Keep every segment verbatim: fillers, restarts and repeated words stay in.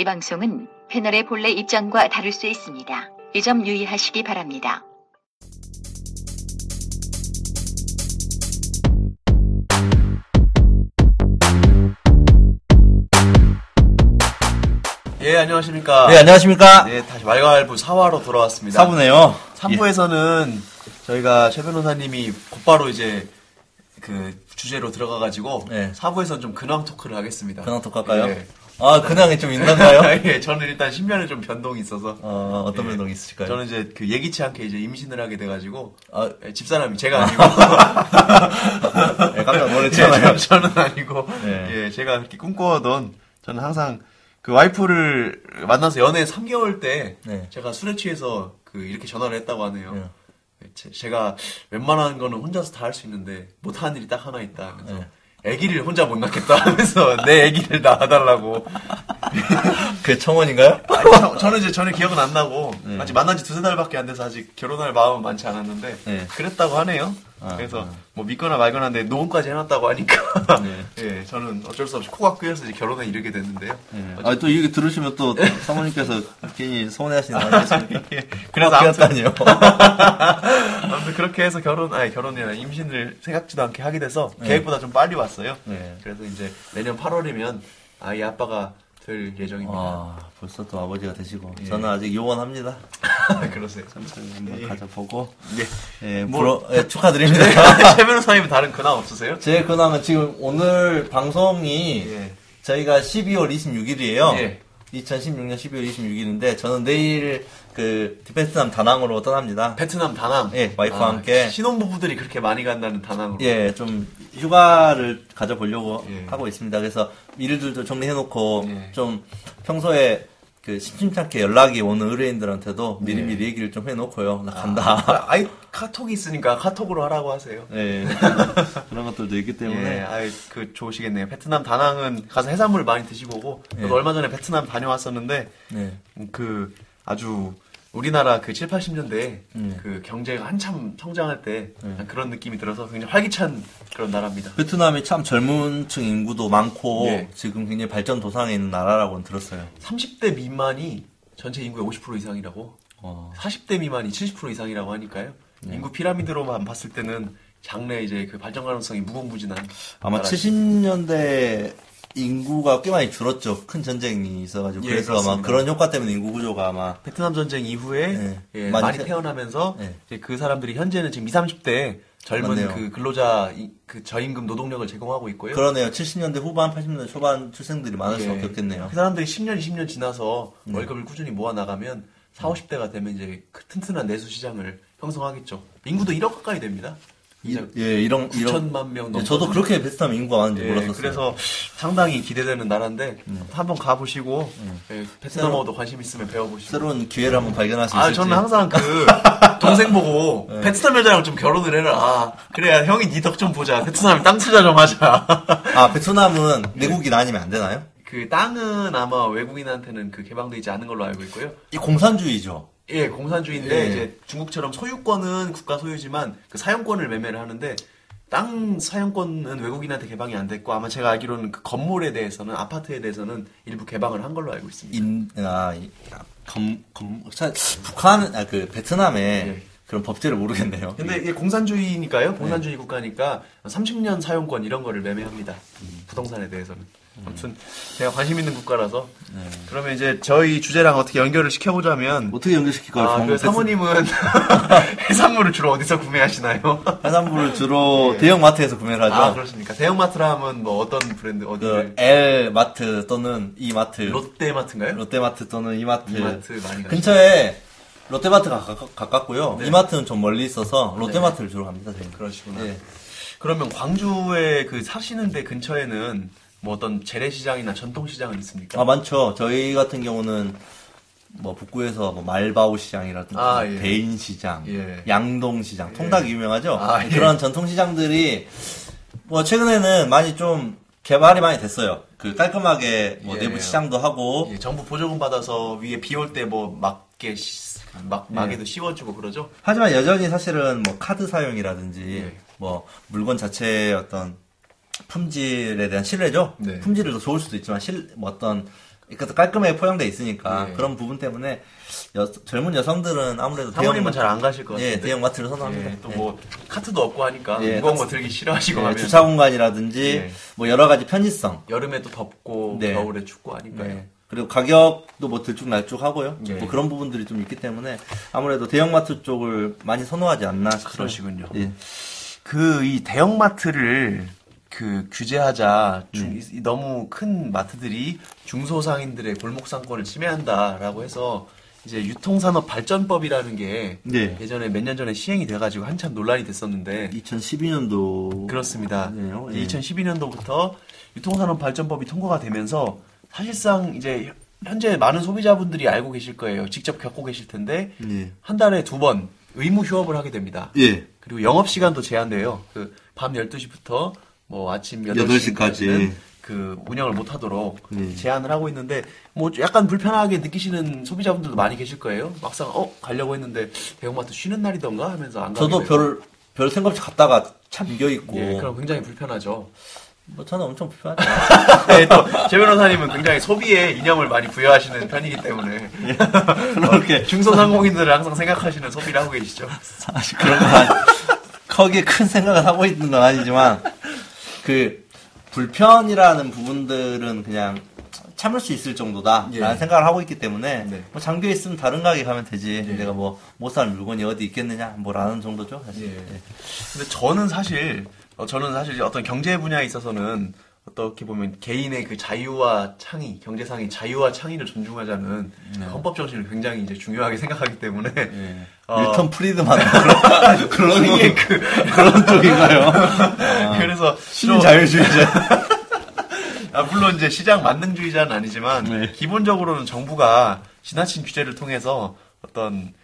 이 방송은 패널의 본래 입장과 다를 수 있습니다. 이 점 유의하시기 바랍니다. 예, 안녕하십니까. 네, 안녕하십니까. 네, 다시 왈가왈부 사 화로 돌아왔습니다. 사 부네요. 삼 부에서는 예. 저희가 최 변호사님이 곧바로 이제 그 주제로 들어가가지고 예. 사 부에서는 좀 근황 토크를 하겠습니다. 근황 토크 할까요? 예. 아, 근황이 좀 있나요? 예, 저는 일단 신변에 좀 변동이 있어서. 어, 어떤 예. 변동이 있으실까요? 저는 이제 그 예기치 않게 이제 임신을 하게 돼가지고. 아, 예, 집사람이 제가 아니고. 예, 깜짝 놀랐잖아요. 예, 저는 아니고. 예. 예, 제가 그렇게 꿈꿔오던, 저는 항상 그 와이프를 만나서 연애 삼 개월 때. 네. 제가 술에 취해서 그 이렇게 전화를 했다고 하네요. 예. 제, 제가 웬만한 거는 혼자서 다 할 수 있는데, 못하는 일이 딱 하나 있다. 그래서. 예. 아기를 혼자 못 낳겠다 하면서 내 아기를 낳아달라고. 그게 청혼인가요? 아니, 저, 저는 이제 저는 기억은 안 나고 네. 아직 만난 지 두세 달밖에 안 돼서 아직 결혼할 마음은 많지 않았는데 네. 그랬다고 하네요. 아, 그래서 아. 뭐 믿거나 말거나 하는데 녹음까지 해놨다고 하니까 네. 예, 저는 어쩔 수 없이 코가 꿰어서 이제 결혼에 이르게 됐는데요. 네. 아, 또 이게 들으시면 또 사모님께서 괜히 서운해하시는 거 아니겠습니까? 아, 예. 그래서 아무튼요. 아무튼 그렇게 해서 결혼, 아니 결혼이나 임신을 생각지도 않게 하게 돼서 네. 계획보다 좀 빨리 왔어요. 네. 그래서 이제 내년 팔월이면 아이 아빠가 될 예정입니다. 아, 벌써 또 아버지가 되시고. 예. 저는 아직 요원합니다. 그러세요. 천천히 한번 예. 가져보고. 예. 예, 뭐, 부러, 예, 축하드립니다. 최 변호사님은 다른 근황 없으세요? 제 근황은 지금 오늘 방송이 예. 저희가 십이월 이십육일이에요. 예. 이천십육년 십이월 이십육일인데, 저는 내일 그 베트남 다낭으로 떠납니다. 베트남 다낭? 예, 와이프와 아, 함께. 신혼부부들이 그렇게 많이 간다는 다낭으로. 예, 좀 휴가를 가져보려고 예. 하고 있습니다. 그래서 일들도 정리해놓고, 예. 좀 평소에 그 심심찮게 연락이 오는 의뢰인들한테도 미리미리 예. 얘기를 좀 해놓고요. 나 간다. 아, 아이, 카톡이 있으니까 카톡으로 하라고 하세요. 예. 그런 것들도 있기 때문에. 예, 아이, 그, 좋으시겠네요. 베트남 다낭은 가서 해산물 많이 드시고 오고, 예. 얼마 전에 베트남 다녀왔었는데, 예. 그, 아주, 우리나라 그 칠팔십년대에 예. 그 경제가 한참 성장할 때 예. 그런 느낌이 들어서 굉장히 활기찬 그런 나라입니다. 베트남이 참 젊은 층 인구도 많고 예. 지금 굉장히 발전 도상에 있는 나라라고는 들었어요. 삼십대 미만이 전체 인구의 오십 퍼센트 이상이라고 어. 사십대 미만이 칠십 퍼센트 이상이라고 하니까요. 예. 인구 피라미드로만 봤을 때는 장래 이제 그 발전 가능성이 무궁무진한 아마 나라지. 칠십년대 인구가 꽤 많이 줄었죠. 큰 전쟁이 있어가지고. 예, 그래서 그렇습니다. 아마 그런 효과 때문에 인구 구조가 아마. 베트남 전쟁 이후에 예, 예, 많이, 많이 태... 태어나면서 예. 이제 그 사람들이 현재는 지금 이십, 삼십대 젊은 맞네요. 그 근로자, 그 저임금 노동력을 제공하고 있고요. 그러네요. 칠십년대 후반, 팔십년대 초반 출생들이 많을 예. 수밖에 없겠네요. 그 사람들이 십 년, 이십 년 지나서 음. 월급을 꾸준히 모아나가면 사십, 오십대가 되면 이제 그 튼튼한 내수 시장을 형성하겠죠. 인구도 일억 가까이 됩니다. 이, 예, 이런, 구천만 명 넘게. 예, 저도 그렇게 베트남 인구가 많은지 예, 몰랐었어요. 그래서 상당히 기대되는 나라인데, 음. 한번 가보시고, 음. 예, 베트남어도 관심 있으면 배워보시고. 새로운 기회를 한번 발견할 수 있을지. 아, 저는 항상 그, 동생 보고, 예. 베트남 여자랑 좀 결혼을 해라. 아, 그래야 형이 니 덕 좀 보자. 베트남이 땅 투자 좀 하자. 아, 베트남은 내국인 아니면 안 되나요? 그 땅은 아마 외국인한테는 그 개방되어 있지 않은 걸로 알고 있고요. 이 공산주의죠. 예, 공산주의인데 예. 이제 중국처럼 소유권은 국가 소유지만 그 사용권을 매매를 하는데 땅 사용권은 외국인한테 개방이 안 됐고 아마 제가 알기로는 그 건물에 대해서는 아파트에 대해서는 일부 개방을 한 걸로 알고 있습니다. 인, 아, 검, 검, 북한, 아, 그 베트남에 예. 그런 법제를 모르겠네요. 근데 이게 공산주의니까요. 공산주의 예. 국가니까 삼십년 사용권 이런 거를 매매합니다. 음. 부동산에 대해서는. 아무튼 제가 관심 있는 국가라서 네. 그러면 이제 저희 주제랑 어떻게 연결을 시켜보자면 어떻게 연결시킬까요? 아, 그 사모님은 해산물을 주로 어디서 구매하시나요? 해산물을 주로 네. 대형마트에서 구매를 하죠. 아, 그렇습니까? 대형마트라 하면 뭐 어떤 브랜드 어디를? 그 L마트 또는 E마트 롯데마트인가요? 롯데마트 또는 E마트, E마트 많이 근처에 롯데마트가 가, 가깝고요. 네. E마트는 좀 멀리 있어서 롯데마트를 네. 주로 갑니다. 저희는. 그러시구나. 네. 그러면 광주에 그 사시는데 근처에는 뭐 어떤 재래시장이나 전통시장은 있습니까? 아, 많죠. 저희 같은 경우는 뭐 북구에서 뭐 말바오시장이라든가 아, 예. 대인시장, 예. 양동시장, 통닭이 예. 유명하죠? 아, 예. 그런 전통시장들이 뭐 최근에는 많이 좀 개발이 많이 됐어요. 그 깔끔하게 뭐 예. 내부 시장도 하고 예. 정부 보조금 받아서 위에 비올 때 뭐 막게 막 막에도 예. 씌워주고 그러죠. 하지만 여전히 사실은 뭐 카드 사용이라든지 예. 뭐 물건 자체의 어떤 품질에 대한 신뢰죠. 네. 품질을 더 좋을 수도 있지만 실, 뭐 어떤 그래서 깔끔하게 포장돼 있으니까 네. 그런 부분 때문에 여, 젊은 여성들은 아무래도 사모님은 잘 안 가실 것 같아요. 예, 대형 마트를 선호합니다. 예, 또 뭐 예. 카트도 없고 하니까 예, 무거운 거 들기 싫어하시고 예, 하면 주차 공간이라든지 예. 뭐 여러 가지 편의성. 여름에 또 덥고 네. 겨울에 춥고 하니까요. 네. 그리고 가격도 뭐 들쭉날쭉하고요. 예. 뭐 그런 부분들이 좀 있기 때문에 아무래도 대형 마트 쪽을 많이 선호하지 않나 싶어요. 그러시군요. 예. 그 이 대형 마트를 그 규제하자 중, 음. 너무 큰 마트들이 중소상인들의 골목상권을 침해한다라고 해서 이제 유통산업 발전법이라는 게 네. 예전에 몇 년 전에 시행이 돼가지고 한참 논란이 됐었는데 이천십이 년도 그렇습니다. 예. 이천십이 년도부터 유통산업 발전법이 통과가 되면서 사실상 이제 현재 많은 소비자분들이 알고 계실 거예요. 직접 겪고 계실 텐데 예. 한 달에 두 번 의무 휴업을 하게 됩니다. 예. 그리고 영업 시간도 제한돼요. 그 밤 열두 시부터 뭐 아침 여덟 시까지는 그 운영을 못 하도록 네. 제한을 하고 있는데 뭐 약간 불편하게 느끼시는 소비자분들도 많이 계실 거예요. 막상 어 가려고 했는데 대형마트 쉬는 날이던가 하면서 안 가게 되고 저도 별, 별 생각 없이 갔다가 잠겨 있고 예, 그럼 굉장히 불편하죠. 뭐 저는 엄청 불편하죠. 네, 또 제 변호사님은 굉장히 소비에 이념을 많이 부여하시는 편이기 때문에 그렇게 중소상공인들을 항상 생각하시는 소비를 하고 계시죠. 사실 그런 건 아니, 거기에 큰 생각을 하고 있는 건 아니지만. 그 불편이라는 부분들은 그냥 참을 수 있을 정도다라는 예. 생각을 하고 있기 때문에 네. 뭐 잠겨 있으면 다른 가게 가면 되지 예. 내가 뭐 못 살 물건이 어디 있겠느냐 뭐라는 정도죠 사실. 예. 예. 근데 저는 사실 어, 저는 사실 어떤 경제 분야에 있어서는 어떻게 보면 개인의 그 자유와 창의, 경제상의 자유와 창의를 존중하자는 네. 헌법 정신을 굉장히 이제 중요하게 생각하기 때문에 네. 어, 밀턴 프리드만 그런 그런, 게 그, 그런 쪽인가요? 아, 그래서 신자유주의자. 아, 물론 이제 시장 만능주의자는 아니지만 네. 기본적으로는 정부가 지나친 규제를 통해서 어떤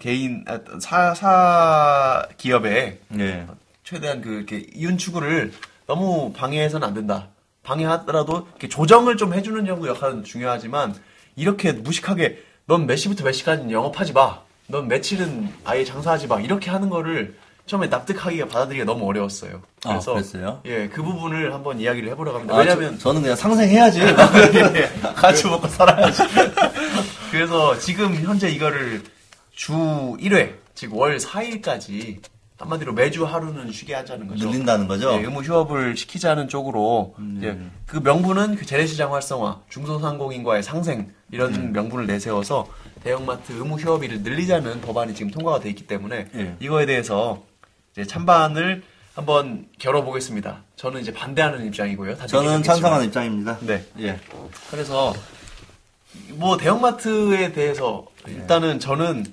개인 사, 사 기업의 네. 최대한 그 이렇게 이윤 추구를 너무 방해해서는 안 된다. 방해하더라도 이렇게 조정을 좀 해주는 정부 역할은 중요하지만 이렇게 무식하게 넌 몇 시부터 몇 시까지는 영업하지 마. 넌 며칠은 아예 장사하지 마. 이렇게 하는 거를 처음에 납득하기가 받아들이기가 너무 어려웠어요. 그래서 아, 그랬어요? 예, 그 부분을 한번 이야기를 해보려고 합니다. 왜냐면 아, 저, 저는 그냥 상생해야지. 같이 먹고 살아야지. 그래서 지금 현재 이거를 주 일 회, 즉 월 사 일까지 한마디로 매주 하루는 쉬게 하자는 거죠. 늘린다는 거죠. 네, 의무 휴업을 시키자는 쪽으로 음, 이제 음. 그 명분은 그 재래시장 활성화, 중소상공인과의 상생 이런 음. 명분을 내세워서 대형마트 의무 휴업일을 늘리자는 법안이 지금 통과가 돼 있기 때문에 예. 이거에 대해서 이제 찬반을 한번 겨뤄보겠습니다. 저는 이제 반대하는 입장이고요. 저는 찬성하는 입장입니다. 네, 예. 그래서 뭐 대형마트에 대해서 예. 일단은 저는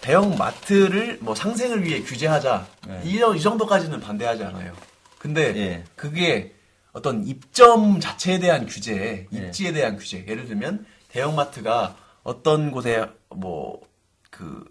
대형 마트를 뭐 상생을 위해 규제하자 네. 이, 이 정도까지는 반대하지 않아요. 근데 네. 그게 어떤 입점 자체에 대한 규제, 입지에 네. 대한 규제. 예를 들면 대형 마트가 어떤 곳에 뭐 그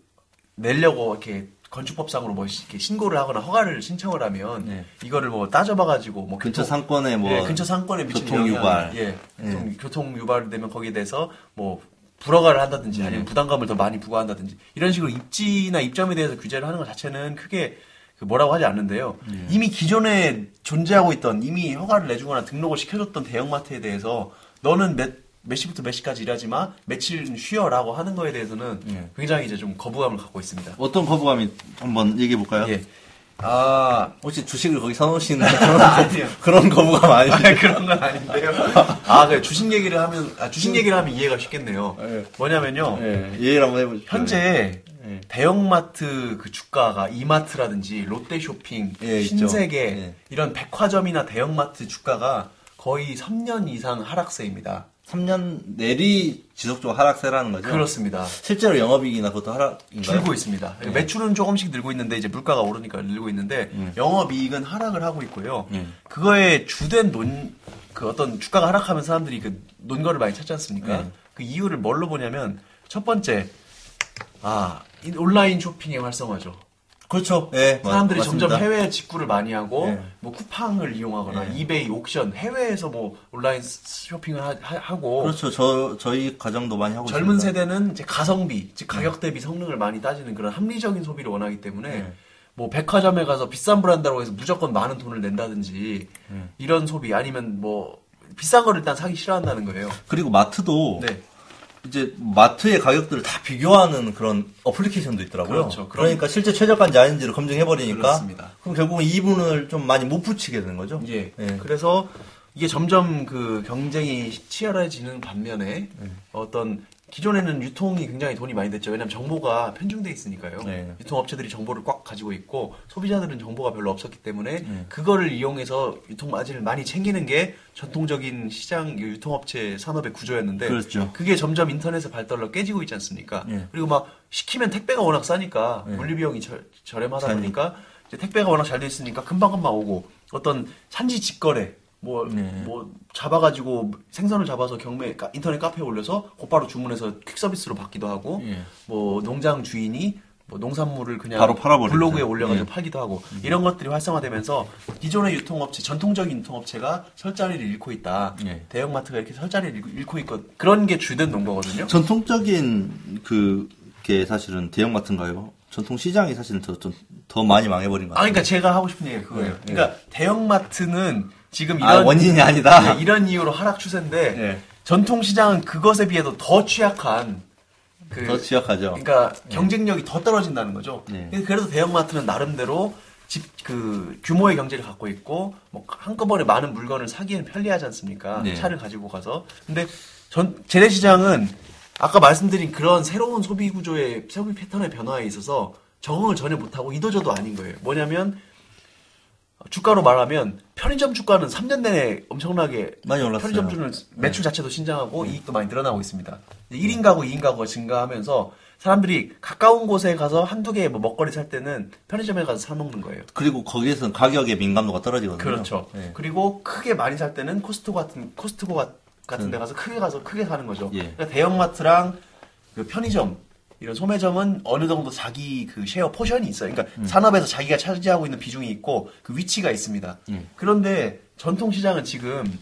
내려고 이렇게 건축법상으로 뭐 이렇게 신고를 하거나 허가를 신청을 하면 네. 이거를 뭐 따져봐가지고 뭐 근처 상권에 뭐 예, 근처 상권에 미치는 교통 유발, 예, 네. 교통 유발되면 거기에 대해서 뭐 불허가를 한다든지 아니면 부담감을 더 많이 부과한다든지 이런 식으로 입지나 입점에 대해서 규제를 하는 것 자체는 크게 뭐라고 하지 않는데요. 네. 이미 기존에 존재하고 있던 이미 허가를 내주거나 등록을 시켜줬던 대형마트에 대해서 너는 몇, 몇 시부터 몇 시까지 일하지 마, 며칠 쉬어라고 하는 거에 대해서는 네. 굉장히 이제 좀 거부감을 갖고 있습니다. 어떤 거부감이 한번 얘기해 볼까요? 예. 아, 혹시 주식을 거기 사놓으시는 그런, 아니요. 그런 거부감 아니에요? 아니, 그런 건 아닌데요. 아, 그래. 주식 얘기를 하면, 아, 주식 얘기를 하면 이해가 쉽겠네요. 네. 뭐냐면요. 네. 이해를 한번 해보죠. 현재 네. 대형마트 그 주가가 이마트라든지 롯데쇼핑, 네, 신세계, 네. 이런 백화점이나 대형마트 주가가 거의 삼 년 이상 하락세입니다. 삼 년 내리 지속적으로 하락세라는 거죠? 그렇습니다. 실제로 영업이익이나 그것도 하락인가요? 줄고 있습니다. 네. 매출은 조금씩 늘고 있는데 이제 물가가 오르니까 늘고 있는데 네. 영업이익은 하락을 하고 있고요. 네. 그거에 주된 논, 그 어떤 주가가 하락하면 사람들이 그 논거를 많이 찾지 않습니까? 네. 그 이유를 뭘로 보냐면 첫 번째, 아, 온라인 쇼핑의 활성화죠. 그렇죠. 네, 사람들이 맞, 점점 해외 직구를 많이 하고 네. 뭐 쿠팡을 이용하거나 네. 이베이, 옥션, 해외에서 뭐 온라인 쇼핑을 하, 하고 그렇죠. 저 저희 가정도 많이 하고 젊은 있습니다. 세대는 이제 가성비, 즉 가격 대비 성능을 많이 따지는 그런 합리적인 소비를 원하기 때문에 네. 뭐 백화점에 가서 비싼 브랜드라고 해서 무조건 많은 돈을 낸다든지 네. 이런 소비 아니면 뭐 비싼 걸 일단 사기 싫어한다는 거예요. 그리고 마트도 네. 이제 마트의 가격들을 다 비교하는 그런 어플리케이션도 있더라고요. 그렇죠. 그러니까 실제 최저가인지 아닌지를 검증해버리니까. 그렇습니다. 그럼 결국은 이분을 좀 많이 못 붙이게 되는 거죠. 예. 예. 그래서 이게 점점 그 경쟁이 치열해지는 반면에 예. 어떤 기존에는 유통이 굉장히 돈이 많이 됐죠. 왜냐하면 정보가 편중돼 있으니까요. 네. 유통업체들이 정보를 꽉 가지고 있고 소비자들은 정보가 별로 없었기 때문에 네. 그거를 이용해서 유통마진을 많이 챙기는 게 전통적인 시장 유통업체 산업의 구조였는데 그렇죠. 그게 점점 인터넷의 발달로 깨지고 있지 않습니까? 네. 그리고 막 시키면 택배가 워낙 싸니까 네. 물류비용이 저, 저렴하다 보니까 이제 택배가 워낙 잘 돼 있으니까 금방금방 오고 어떤 산지 직거래 뭐, 네. 뭐, 잡아가지고, 생선을 잡아서 경매, 인터넷 카페에 올려서 곧바로 주문해서 퀵 서비스로 받기도 하고, 예. 뭐, 농장 주인이 뭐 농산물을 그냥 바로 블로그에 올려가지고 예. 팔기도 하고, 음. 이런 것들이 활성화되면서 기존의 유통업체, 전통적인 유통업체가 설 자리를 잃고 있다. 예. 대형마트가 이렇게 설 자리를 잃고 있고, 그런 게 주된 논거거든요. 전통적인 그, 게 사실은 대형마트인가요? 전통 시장이 사실은 더, 좀, 더 많이 망해버린 것 같아요. 아, 그러니까 제가 하고 싶은 얘기가 그거예요. 예. 그러니까 대형마트는 지금 이런 아, 원인이 아니다. 네, 이런 이유로 하락 추세인데 네. 전통 시장은 그것에 비해도 더 취약한 그, 더 취약하죠. 그러니까 네. 경쟁력이 더 떨어진다는 거죠. 네. 그래서 대형마트는 나름대로 집 그 규모의 경제를 갖고 있고 뭐 한꺼번에 많은 물건을 사기에는 편리하지 않습니까? 네. 차를 가지고 가서. 근데 전 재래시장은 아까 말씀드린 그런 새로운 소비 구조의 소비 패턴의 변화에 있어서 적응을 전혀 못하고 이도저도 아닌 거예요. 뭐냐면 주가로 말하면 편의점 주가는 삼 년 내내 엄청나게 많이 올랐어요. 편의점 주는 매출 자체도 신장하고 네. 이익도 많이 늘어나고 있습니다. 일 인 가구, 이 인 가구가 증가하면서 사람들이 가까운 곳에 가서 한두 개 뭐 먹거리 살 때는 편의점에 가서 사 먹는 거예요. 그리고 거기에서는 가격의 민감도가 떨어지거든요. 그렇죠. 네. 그리고 크게 많이 살 때는 코스트코 같은 코스트코 같은 데 가서 크게 가서 크게 사는 거죠. 예. 그러니까 대형마트랑 그 편의점 이런 소매점은 어느 정도 자기 그 쉐어 포션이 있어요. 그러니까 음. 산업에서 자기가 차지하고 있는 비중이 있고 그 위치가 있습니다. 음. 그런데 전통 시장은 지금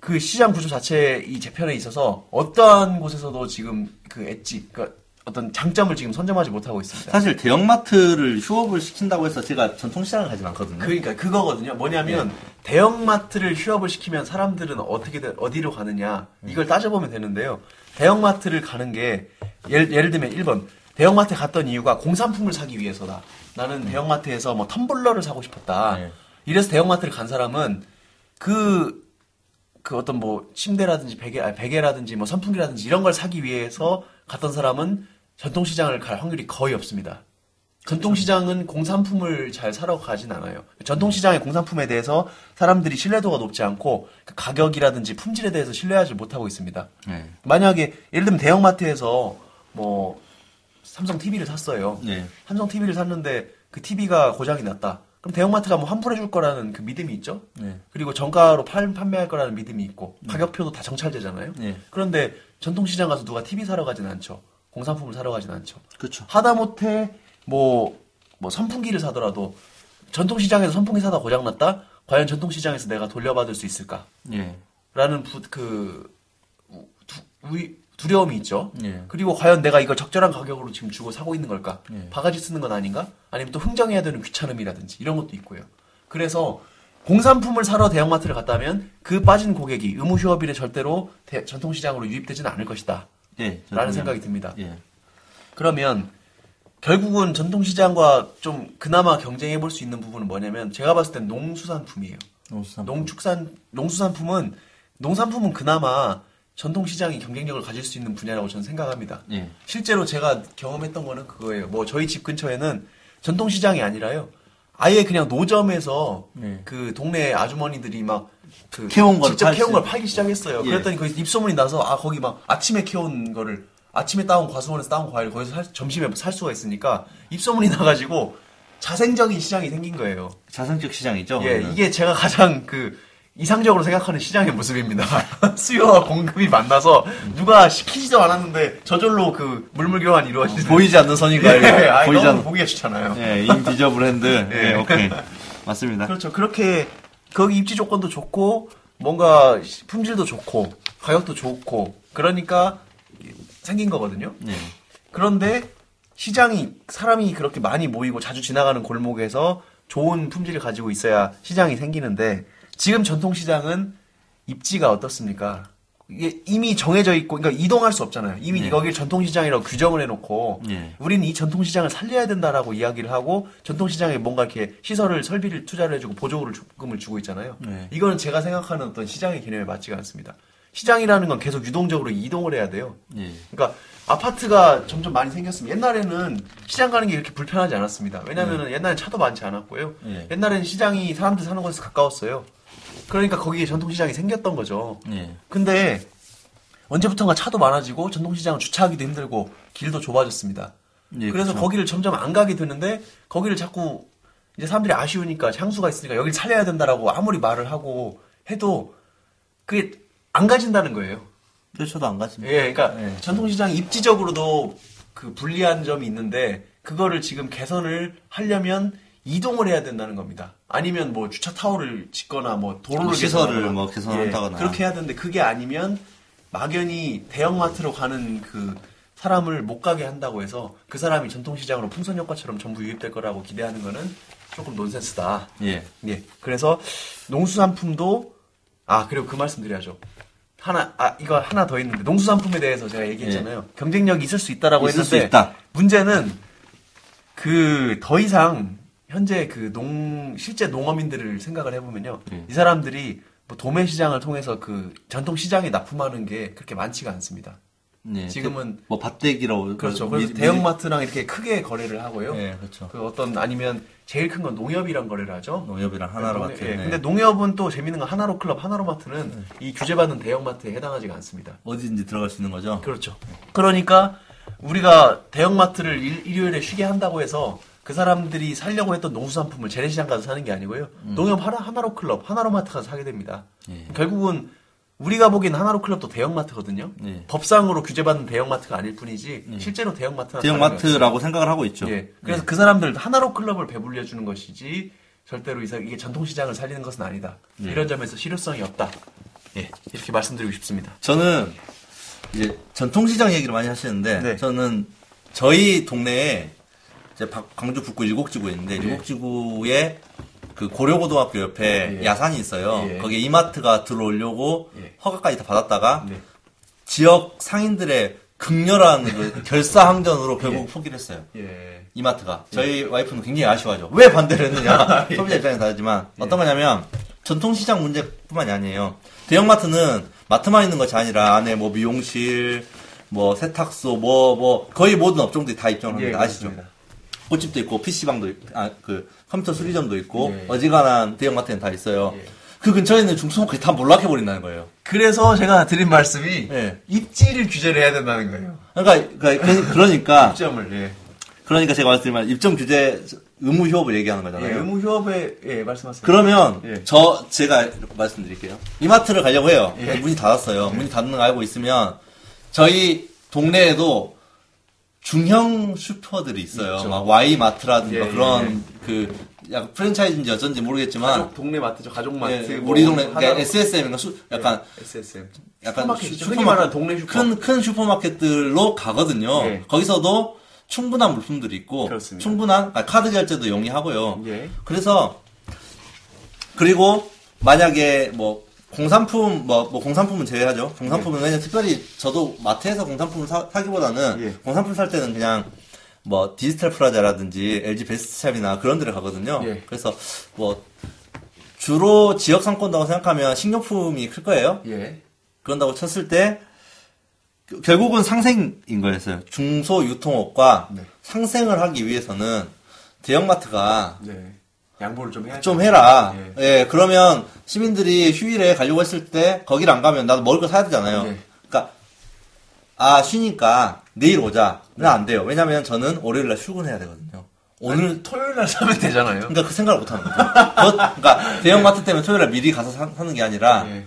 그 시장 구조 자체 이 재편에 있어서 어떠한 곳에서도 지금 그 엣지, 그러니까 어떤 장점을 지금 선점하지 못하고 있습니다. 사실 대형마트를 휴업을 시킨다고 해서 제가 전통 시장을 가진 않거든요. 그러니까 그거거든요. 뭐냐면 네. 대형마트를 휴업을 시키면 사람들은 어떻게 어디로 가느냐 이걸 따져보면 되는데요. 대형마트를 가는 게 예를, 예를 들면 일 번 대형마트 갔던 이유가 공산품을 사기 위해서다. 나는 네. 대형마트에서 뭐 텀블러를 사고 싶었다. 네. 이래서 대형마트를 간 사람은 그, 그 어떤 뭐 침대라든지 베개, 아니 베개라든지 뭐 선풍기라든지 이런 걸 사기 위해서 갔던 사람은 전통시장을 갈 확률이 거의 없습니다. 전통시장은 공산품을 잘 사러 가진 않아요. 전통시장의 공산품에 대해서 사람들이 신뢰도가 높지 않고 가격이라든지 품질에 대해서 신뢰하지 못하고 있습니다. 네. 만약에 예를 들면 대형마트에서 뭐 삼성 티비를 샀어요. 네. 삼성 티비를 샀는데 그 티비가 고장이 났다. 그럼 대형마트가 뭐 환불해줄 거라는 그 믿음이 있죠. 네. 그리고 정가로 팔, 판매할 거라는 믿음이 있고 가격표도 다 정찰되잖아요. 네. 그런데 전통시장 가서 누가 티비 사러 가진 않죠. 공산품을 사러 가진 않죠. 그렇죠. 하다못해 뭐, 뭐, 선풍기를 사더라도, 전통시장에서 선풍기 사다 고장났다? 과연 전통시장에서 내가 돌려받을 수 있을까? 예. 라는 부, 그, 두, 우리, 두려움이 있죠. 예. 그리고 과연 내가 이걸 적절한 가격으로 지금 주고 사고 있는 걸까? 예. 바가지 쓰는 건 아닌가? 아니면 또 흥정해야 되는 귀찮음이라든지, 이런 것도 있고요. 그래서, 공산품을 사러 대형마트를 갔다면, 그 빠진 고객이 의무휴업일에 절대로 대, 전통시장으로 유입되지는 않을 것이다. 예. 라는 생각이 듭니다. 예. 그러면, 결국은 전통시장과 좀 그나마 경쟁해볼 수 있는 부분은 뭐냐면 제가 봤을 땐 농수산품이에요. 농수산품. 농축산, 농수산품은 농산품은 그나마 전통시장이 경쟁력을 가질 수 있는 분야라고 저는 생각합니다. 예. 실제로 제가 경험했던 거는 그거예요. 뭐 저희 집 근처에는 전통시장이 아니라요. 아예 그냥 노점에서 예. 그 동네 아주머니들이 막 그 캐온 걸 직접 캐온 걸 팔기 시작했어요. 예. 그랬더니 거기서 입소문이 나서 아 거기 막 아침에 캐온 거를 아침에 따온 과수원에서 따온 과일 거기서 살, 점심에 살 수가 있으니까 입소문이 나가지고 자생적인 시장이 생긴 거예요. 자생적 시장이죠? 예, 그러면. 이게 제가 가장 그 이상적으로 생각하는 시장의 모습입니다. 수요와 공급이 만나서 누가 시키지도 않았는데 저절로 그 물물교환이 이루어지는. 어, 보이지 않는 선인가요? 예, 아니, 보이지 않는. 보기가 좋잖아요. 예, 인비저블 핸드. 예, 예, 오케이. 맞습니다. 그렇죠. 그렇게 거기 입지 조건도 좋고 뭔가 품질도 좋고 가격도 좋고 그러니까 생긴 거거든요. 네. 그런데 시장이 사람이 그렇게 많이 모이고 자주 지나가는 골목에서 좋은 품질을 가지고 있어야 시장이 생기는데 지금 전통시장은 입지가 어떻습니까? 이게 이미 정해져 있고, 그러니까 이동할 수 없잖아요. 이미 네. 여기 전통시장이라고 규정을 해놓고, 네. 우리는 이 전통시장을 살려야 된다라고 이야기를 하고, 전통시장에 뭔가 이렇게 시설을, 설비를 투자를 해주고, 보조금을 주, 주고 있잖아요. 네. 이거는 제가 생각하는 어떤 시장의 개념에 맞지가 않습니다. 시장이라는 건 계속 유동적으로 이동을 해야 돼요. 네. 그러니까 아파트가 점점 많이 생겼으면, 옛날에는 시장 가는 게 이렇게 불편하지 않았습니다. 왜냐면은 네. 옛날엔 차도 많지 않았고요. 네. 옛날에는 시장이 사람들 사는 곳에서 가까웠어요. 그러니까 거기에 전통시장이 생겼던 거죠. 예. 근데 언제부턴가 차도 많아지고 전통시장은 주차하기도 힘들고 길도 좁아졌습니다. 예, 그래서 그쵸. 거기를 점점 안 가게 되는데 거기를 자꾸 이제 사람들이 아쉬우니까 향수가 있으니까 여기를 살려야 된다라고 아무리 말을 하고 해도 그게 안 가진다는 거예요. 근데 저도 안 가집니다. 예, 그러니까 예. 전통시장 입지적으로도 그 불리한 점이 있는데 그거를 지금 개선을 하려면 이동을 해야 된다는 겁니다. 아니면 뭐 주차 타워를 짓거나 뭐 도로를 시설을 뭐 개선한다거나 예, 그렇게 해야 되는데 그게 아니면 막연히 대형마트로 가는 그 사람을 못 가게 한다고 해서 그 사람이 전통시장으로 풍선효과처럼 전부 유입될 거라고 기대하는 거는 조금 논센스다. 예. 예. 그래서 농수산품도 아 그리고 그 말씀 드려야죠. 하나 아 이거 하나 더 있는데 농수산품에 대해서 제가 얘기했잖아요. 예. 경쟁력이 있을 수 있다라고 있을 했는데 수 있다. 문제는 그 더 이상 현재 그 농, 실제 농어민들을 생각을 해보면요. 음. 이 사람들이 뭐 도매 시장을 통해서 그 전통 시장에 납품하는 게 그렇게 많지가 않습니다. 네. 지금은. 뭐 밭대기라고. 그렇죠. 그래서 대형마트랑 이렇게 크게 거래를 하고요. 네, 그렇죠. 그 어떤 아니면 제일 큰 건 농협이랑 거래를 하죠. 농협이랑 하나로마트. 네, 네. 근데 농협은 또 재밌는 건 하나로클럽, 하나로마트는 네. 이 규제받는 대형마트에 해당하지가 않습니다. 어디든지 들어갈 수 있는 거죠? 그렇죠. 그러니까 우리가 대형마트를 일, 일요일에 쉬게 한다고 해서 그 사람들이 살려고 했던 농수산품을 재래시장 가서 사는 게 아니고요. 음. 농협 하나, 하나로클럽, 하나로마트 가서 사게 됩니다. 예. 결국은 우리가 보기엔 하나로클럽도 대형마트거든요. 예. 법상으로 규제받는 대형마트가 아닐 뿐이지 예. 실제로 대형마트가 대형마트라고 생각을 하고 있죠. 예. 그래서 예. 그 사람들 하나로클럽을 배불려주는 것이지 절대로 이게 전통시장을 살리는 것은 아니다. 예. 이런 점에서 실효성이 없다. 예. 이렇게 말씀드리고 싶습니다. 저는 이제 전통시장 얘기를 많이 하시는데 네. 저는 저희 동네에 제 광주 북구 일곡지구에 있는데, 네. 일곡지구에 그 고려고등학교 옆에 네. 야산이 있어요. 네. 거기에 이마트가 들어오려고 네. 허가까지 다 받았다가, 네. 지역 상인들의 극렬한 그 결사항전으로 결국 네. 포기를 했어요. 네. 이마트가. 저희 네. 와이프는 굉장히 아쉬워하죠. 왜 반대를 했느냐. 소비자 네. 입장에서 다르지만, 네. 어떤 거냐면, 전통시장 문제뿐만이 아니에요. 대형마트는 마트만 있는 것이 아니라, 안에 뭐 미용실, 뭐 세탁소, 뭐, 뭐, 거의 모든 업종들이 다 입점을 합니다. 네, 아시죠? 꽃집도 있고, 피씨방도 있고, 아, 그, 컴퓨터 수리점도 있고, 예. 어지간한 대형마트는 다 있어요. 예. 그 근처에 있는 중소업체가 다 몰락해버린다는 거예요. 그래서 제가 드린 말씀이, 예. 입지를 규제를 해야 된다는 거예요. 그러니까, 그러니까, 그러니까. 입점을, 예. 그러니까 제가 말씀드린 말, 입점 규제, 의무 휴업을 얘기하는 거잖아요. 예, 의무 휴업에, 예, 말씀하세요. 그러면, 예. 저, 제가 말씀드릴게요. 이마트를 가려고 해요. 예. 문이 닫았어요. 예. 문이 닫는 거 알고 있으면, 저희 동네에도, 중형 슈퍼들이 있어요. 있죠. 막 Y마트라든가 예, 그런 예. 그 약간 프랜차이즈인지 어쩐지 모르겠지만 가족 동네 마트죠. 가족 마트. 예, 뭐 우리 동네 그러니까 에스에스엠인가 수, 약간 예, 에스에스엠. 약간 슈퍼마켓 말하는 동네 슈퍼. 큰 큰 슈퍼마켓들로 가거든요. 예. 거기서도 충분한 물품들이 있고 그렇습니다. 충분한 아, 카드 결제도 용이하고요. 예. 그래서 그리고 만약에 뭐 공산품, 뭐, 뭐, 공산품은 제외하죠. 공산품은, 예. 왜냐면 특별히 저도 마트에서 공산품을 사, 사기보다는, 예. 공산품 살 때는 그냥, 뭐, 디지털 플라자라든지, 엘지 베스트샵이나 그런 데를 가거든요. 예. 그래서, 뭐, 주로 지역 상권이라고 생각하면 식료품이 클 거예요. 예. 그런다고 쳤을 때, 결국은 상생인 거였어요. 중소유통업과 네. 상생을 하기 위해서는 대형마트가, 네. 양보를 좀 해야 좀 해라. 예. 예, 그러면 시민들이 휴일에 가려고 했을 때 거기를 안 가면 나도 먹을 거 사야 되잖아요. 예. 그러니까 아 쉬니까 내일 오자. 나 안 돼요. 왜냐면 저는 월요일 날 출근해야 되거든요. 오늘 아니, 토요일 날 사면 되잖아요. 그러니까 그 생각을 못 하는 거죠. 그, 그러니까 대형마트 때문에 토요일 날 미리 가서 사, 사는 게 아니라 예.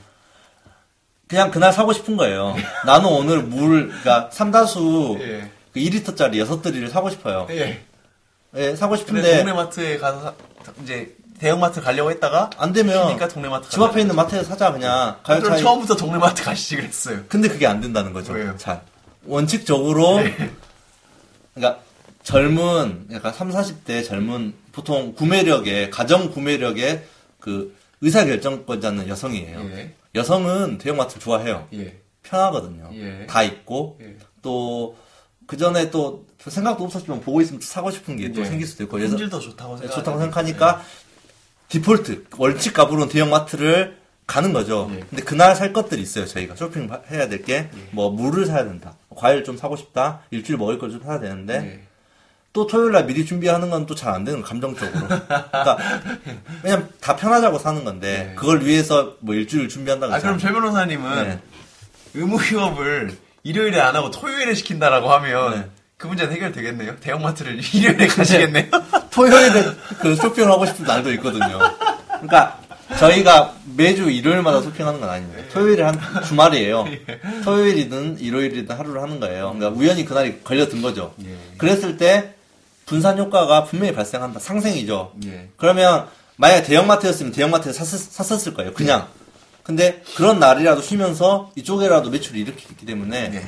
그냥 그날 사고 싶은 거예요. 나는 오늘 물, 그러니까 삼다수 예. 그 이 리터짜리 여섯 드리를 사고 싶어요. 예. 예, 사고 싶은데 동네 마트에 가서 사, 이제 대형마트 가려고 했다가 안 되면 그러니까 동네 마트 집 앞에 있는 마트에서 사자 그냥. 그럼 차이... 처음부터 동네 마트 가시지 그랬어요. 근데 그게 안 된다는 거죠. 왜요? 잘 원칙적으로 네. 그러니까 젊은 약간 삼사십 대 젊은 보통 구매력에 가정 구매력에 그 의사결정권자는 여성이에요. 네. 여성은 대형마트를 좋아해요. 예. 편하거든요. 예. 다 있고, 예. 또, 그 전에 또, 생각도 없었지만 보고 있으면 사고 싶은 게 또 예. 생길 수도 있고, 품질 더 좋다고 생각 좋다고 생각하니까, 예. 디폴트, 원칙 가부로는 대형마트를 가는 거죠. 예. 근데 그날 살 것들이 있어요, 저희가. 쇼핑해야 될 게, 예. 뭐, 물을 사야 된다. 과일 좀 사고 싶다. 일주일 먹을 걸 좀 사야 되는데, 예. 또 토요일날 미리 준비하는 건 또 잘 안 되는 거예요, 감정적으로. 그러니까 왜냐면 다 편하자고 사는 건데 네. 그걸 위해서 뭐 일주일 준비한다고. 아 그럼 최 변호사님은 네. 의무휴업을 일요일에 안 하고 토요일에 시킨다라고 하면 네. 그 문제는 해결되겠네요. 대형마트를 일요일에 가시겠네요. 토요일에 그 쇼핑을 하고 싶은 날도 있거든요. 그러니까 저희가 매주 일요일마다 쇼핑하는 건 아닙니다. 토요일에 한 주말이에요. 예. 토요일이든 일요일이든 하루를 하는 거예요. 그러니까 우연히 그날이 걸려든 거죠. 예. 그랬을 때 분산 효과가 분명히 발생한다. 상생이죠. 예. 그러면 만약에 대형마트였으면 대형마트에서 샀었을 거예요. 그냥. 예. 근데 그런 날이라도 쉬면서 이쪽에라도 매출을 일으키기 때문에 예.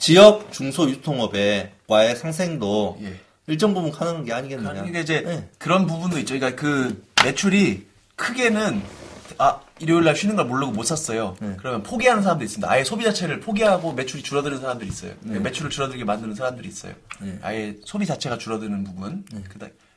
지역 중소유통업과의 상생도 예. 일정 부분 가능한 게 아니겠느냐. 그러니까 이제 예. 그런 부분도 있죠. 그러니까 그 매출이 크게는 아 일요일날 쉬는 걸 모르고 못 샀어요. 예. 그러면 포기하는 사람도 있습니다. 아예 소비 자체를 포기하고 매출이 줄어드는 사람들이 있어요. 예. 매출을 줄어들게 만드는 사람들이 있어요. 예. 아예 소비 자체가 줄어드는 부분 예.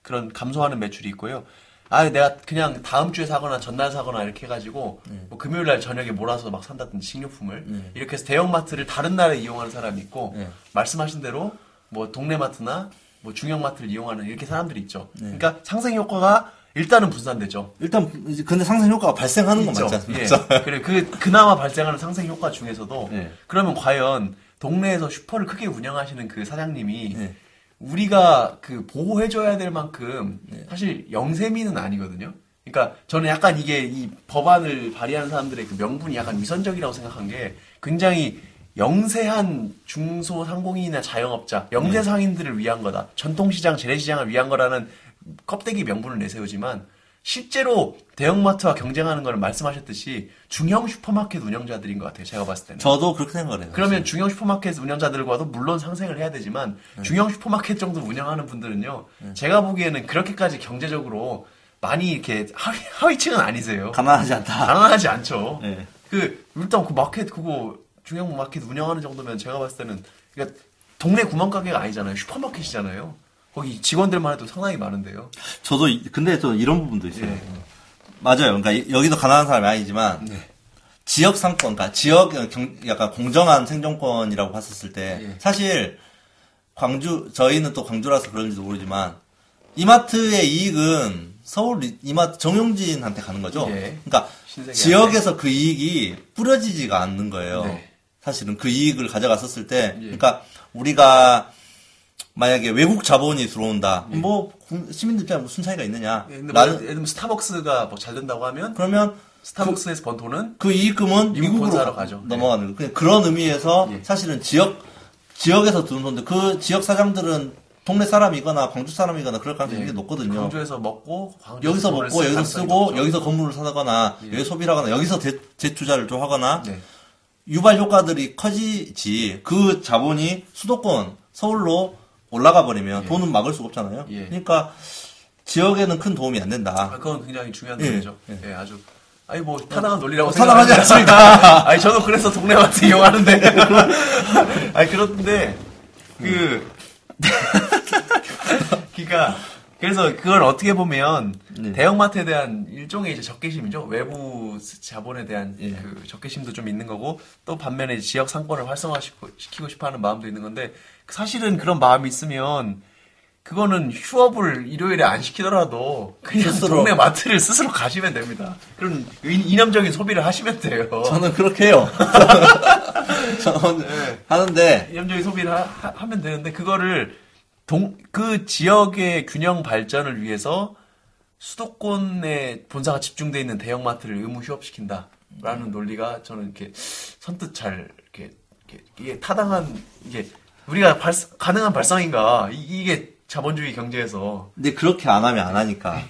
그런 감소하는 매출이 있고요. 아 내가 그냥 다음 주에 사거나 전날 사거나 이렇게 해가지고 예. 뭐 금요일날 저녁에 몰아서 막 산다든지 식료품을 예. 이렇게 해서 대형마트를 다른 날에 이용하는 사람이 있고 예. 말씀하신 대로 뭐 동네마트나 뭐 중형마트를 이용하는 이렇게 사람들이 있죠. 예. 그러니까 상생 효과가 일단은 분산되죠. 일단 근데 상생 효과가 발생하는 건 맞지 않습니까? 예. 그래 그 그나마 발생하는 상생 효과 중에서도 예. 그러면 과연 동네에서 슈퍼를 크게 운영하시는 그 사장님이 예. 우리가 그 보호해줘야 될 만큼 예. 사실 영세미는 아니거든요. 그러니까 저는 약간 이게 이 법안을 발의하는 사람들의 그 명분이 약간 위선적이라고 생각한 게 굉장히 영세한 중소상공인이나 자영업자, 영세상인들을 위한 거다. 전통시장, 재래시장을 위한 거라는 껍데기 명분을 내세우지만 실제로 대형마트와 경쟁하는 걸 말씀하셨듯이 중형 슈퍼마켓 운영자들인 것 같아요. 제가 봤을 때는. 저도 그렇게 생각해요. 그러면 사실. 중형 슈퍼마켓 운영자들과도 물론 상생을 해야 되지만 네. 중형 슈퍼마켓 정도 운영하는 분들은요. 네. 제가 보기에는 그렇게까지 경제적으로 많이 이렇게 하위, 하위층은 아니세요. 가난하지 않다. 가난하지 않죠. 네. 그 일단 그 마켓 그거 중형 마켓 운영하는 정도면 제가 봤을 때는 그러니까 동네 구멍가게가 아니잖아요. 슈퍼마켓이잖아요. 거기 직원들만 해도 상당히 많은데요. 저도 근데 또 이런 부분도 있어요. 예. 맞아요. 그러니까 여기도 가난한 사람이 아니지만 네. 지역 상권, 그러니까 지역 경, 약간 공정한 생존권이라고 봤었을 때 예. 사실 광주 저희는 또 광주라서 그런지도 모르지만 이마트의 이익은 서울 이마트 정용진한테 가는 거죠. 예. 그러니까 지역에서 안에. 그 이익이 뿌려지지가 않는 거예요. 네. 사실은 그 이익을 가져갔었을 때, 예. 그러니까 우리가 만약에 외국 자본이 들어온다. 예. 뭐 시민들 입장에 무슨 차이가 있느냐. 예, 근데 뭐 예를 들면 스타벅스가 뭐 잘 된다고 하면 그러면 스타벅스에서 그, 번 돈은 그 이익금은 미국 본사로 가죠. 넘어가는 예. 그냥 그런 의미에서 예. 사실은 지역 지역에서 들어온 건데 그 지역 사장들은 동네 사람이거나 광주 사람이거나 그럴 가능성이 예. 되게 높거든요. 광주에서 먹고 광주 여기서 먹고 여기서 쓰고 없죠. 여기서 건물을 사거나 예. 여기 소비를 하거나 여기서 대, 재투자를 좀 하거나 예. 유발 효과들이 커지지 그 자본이 수도권 서울로 올라가 버리면 예. 돈은 막을 수가 없잖아요. 예. 그러니까 지역에는 큰 도움이 안 된다. 아, 그건 굉장히 중요한 논리죠. 예. 예. 예, 아주 아니 뭐 타당한 논리라고 타당하지 않습니까? 아니 저도 그래서 동네 마트 이용하는데. 아니 그런데 그 그러니까 그래서 그걸 어떻게 보면 예. 대형마트에 대한 일종의 이제 적개심이죠. 외부 자본에 대한 예. 그 적개심도 좀 있는 거고 또 반면에 지역 상권을 활성화시키고 싶어하는 마음도 있는 건데. 사실은 그런 마음이 있으면 그거는 휴업을 일요일에 안 시키더라도 그냥 스스로. 동네 마트를 스스로 가시면 됩니다. 그런 이념적인 소비를 하시면 돼요. 저는 그렇게 해요. 저는 네. 하는데 이념적인 소비를 하, 하면 되는데 그거를 동, 그 지역의 균형 발전을 위해서 수도권에 본사가 집중되어 있는 대형마트를 의무 휴업시킨다라는 음. 논리가 저는 이렇게 선뜻 잘 이렇게, 이렇게 이게 타당한 이게 우리가 발사, 가능한 발상인가 이게 자본주의 경제에서 근데 그렇게 안 하면 안 하니까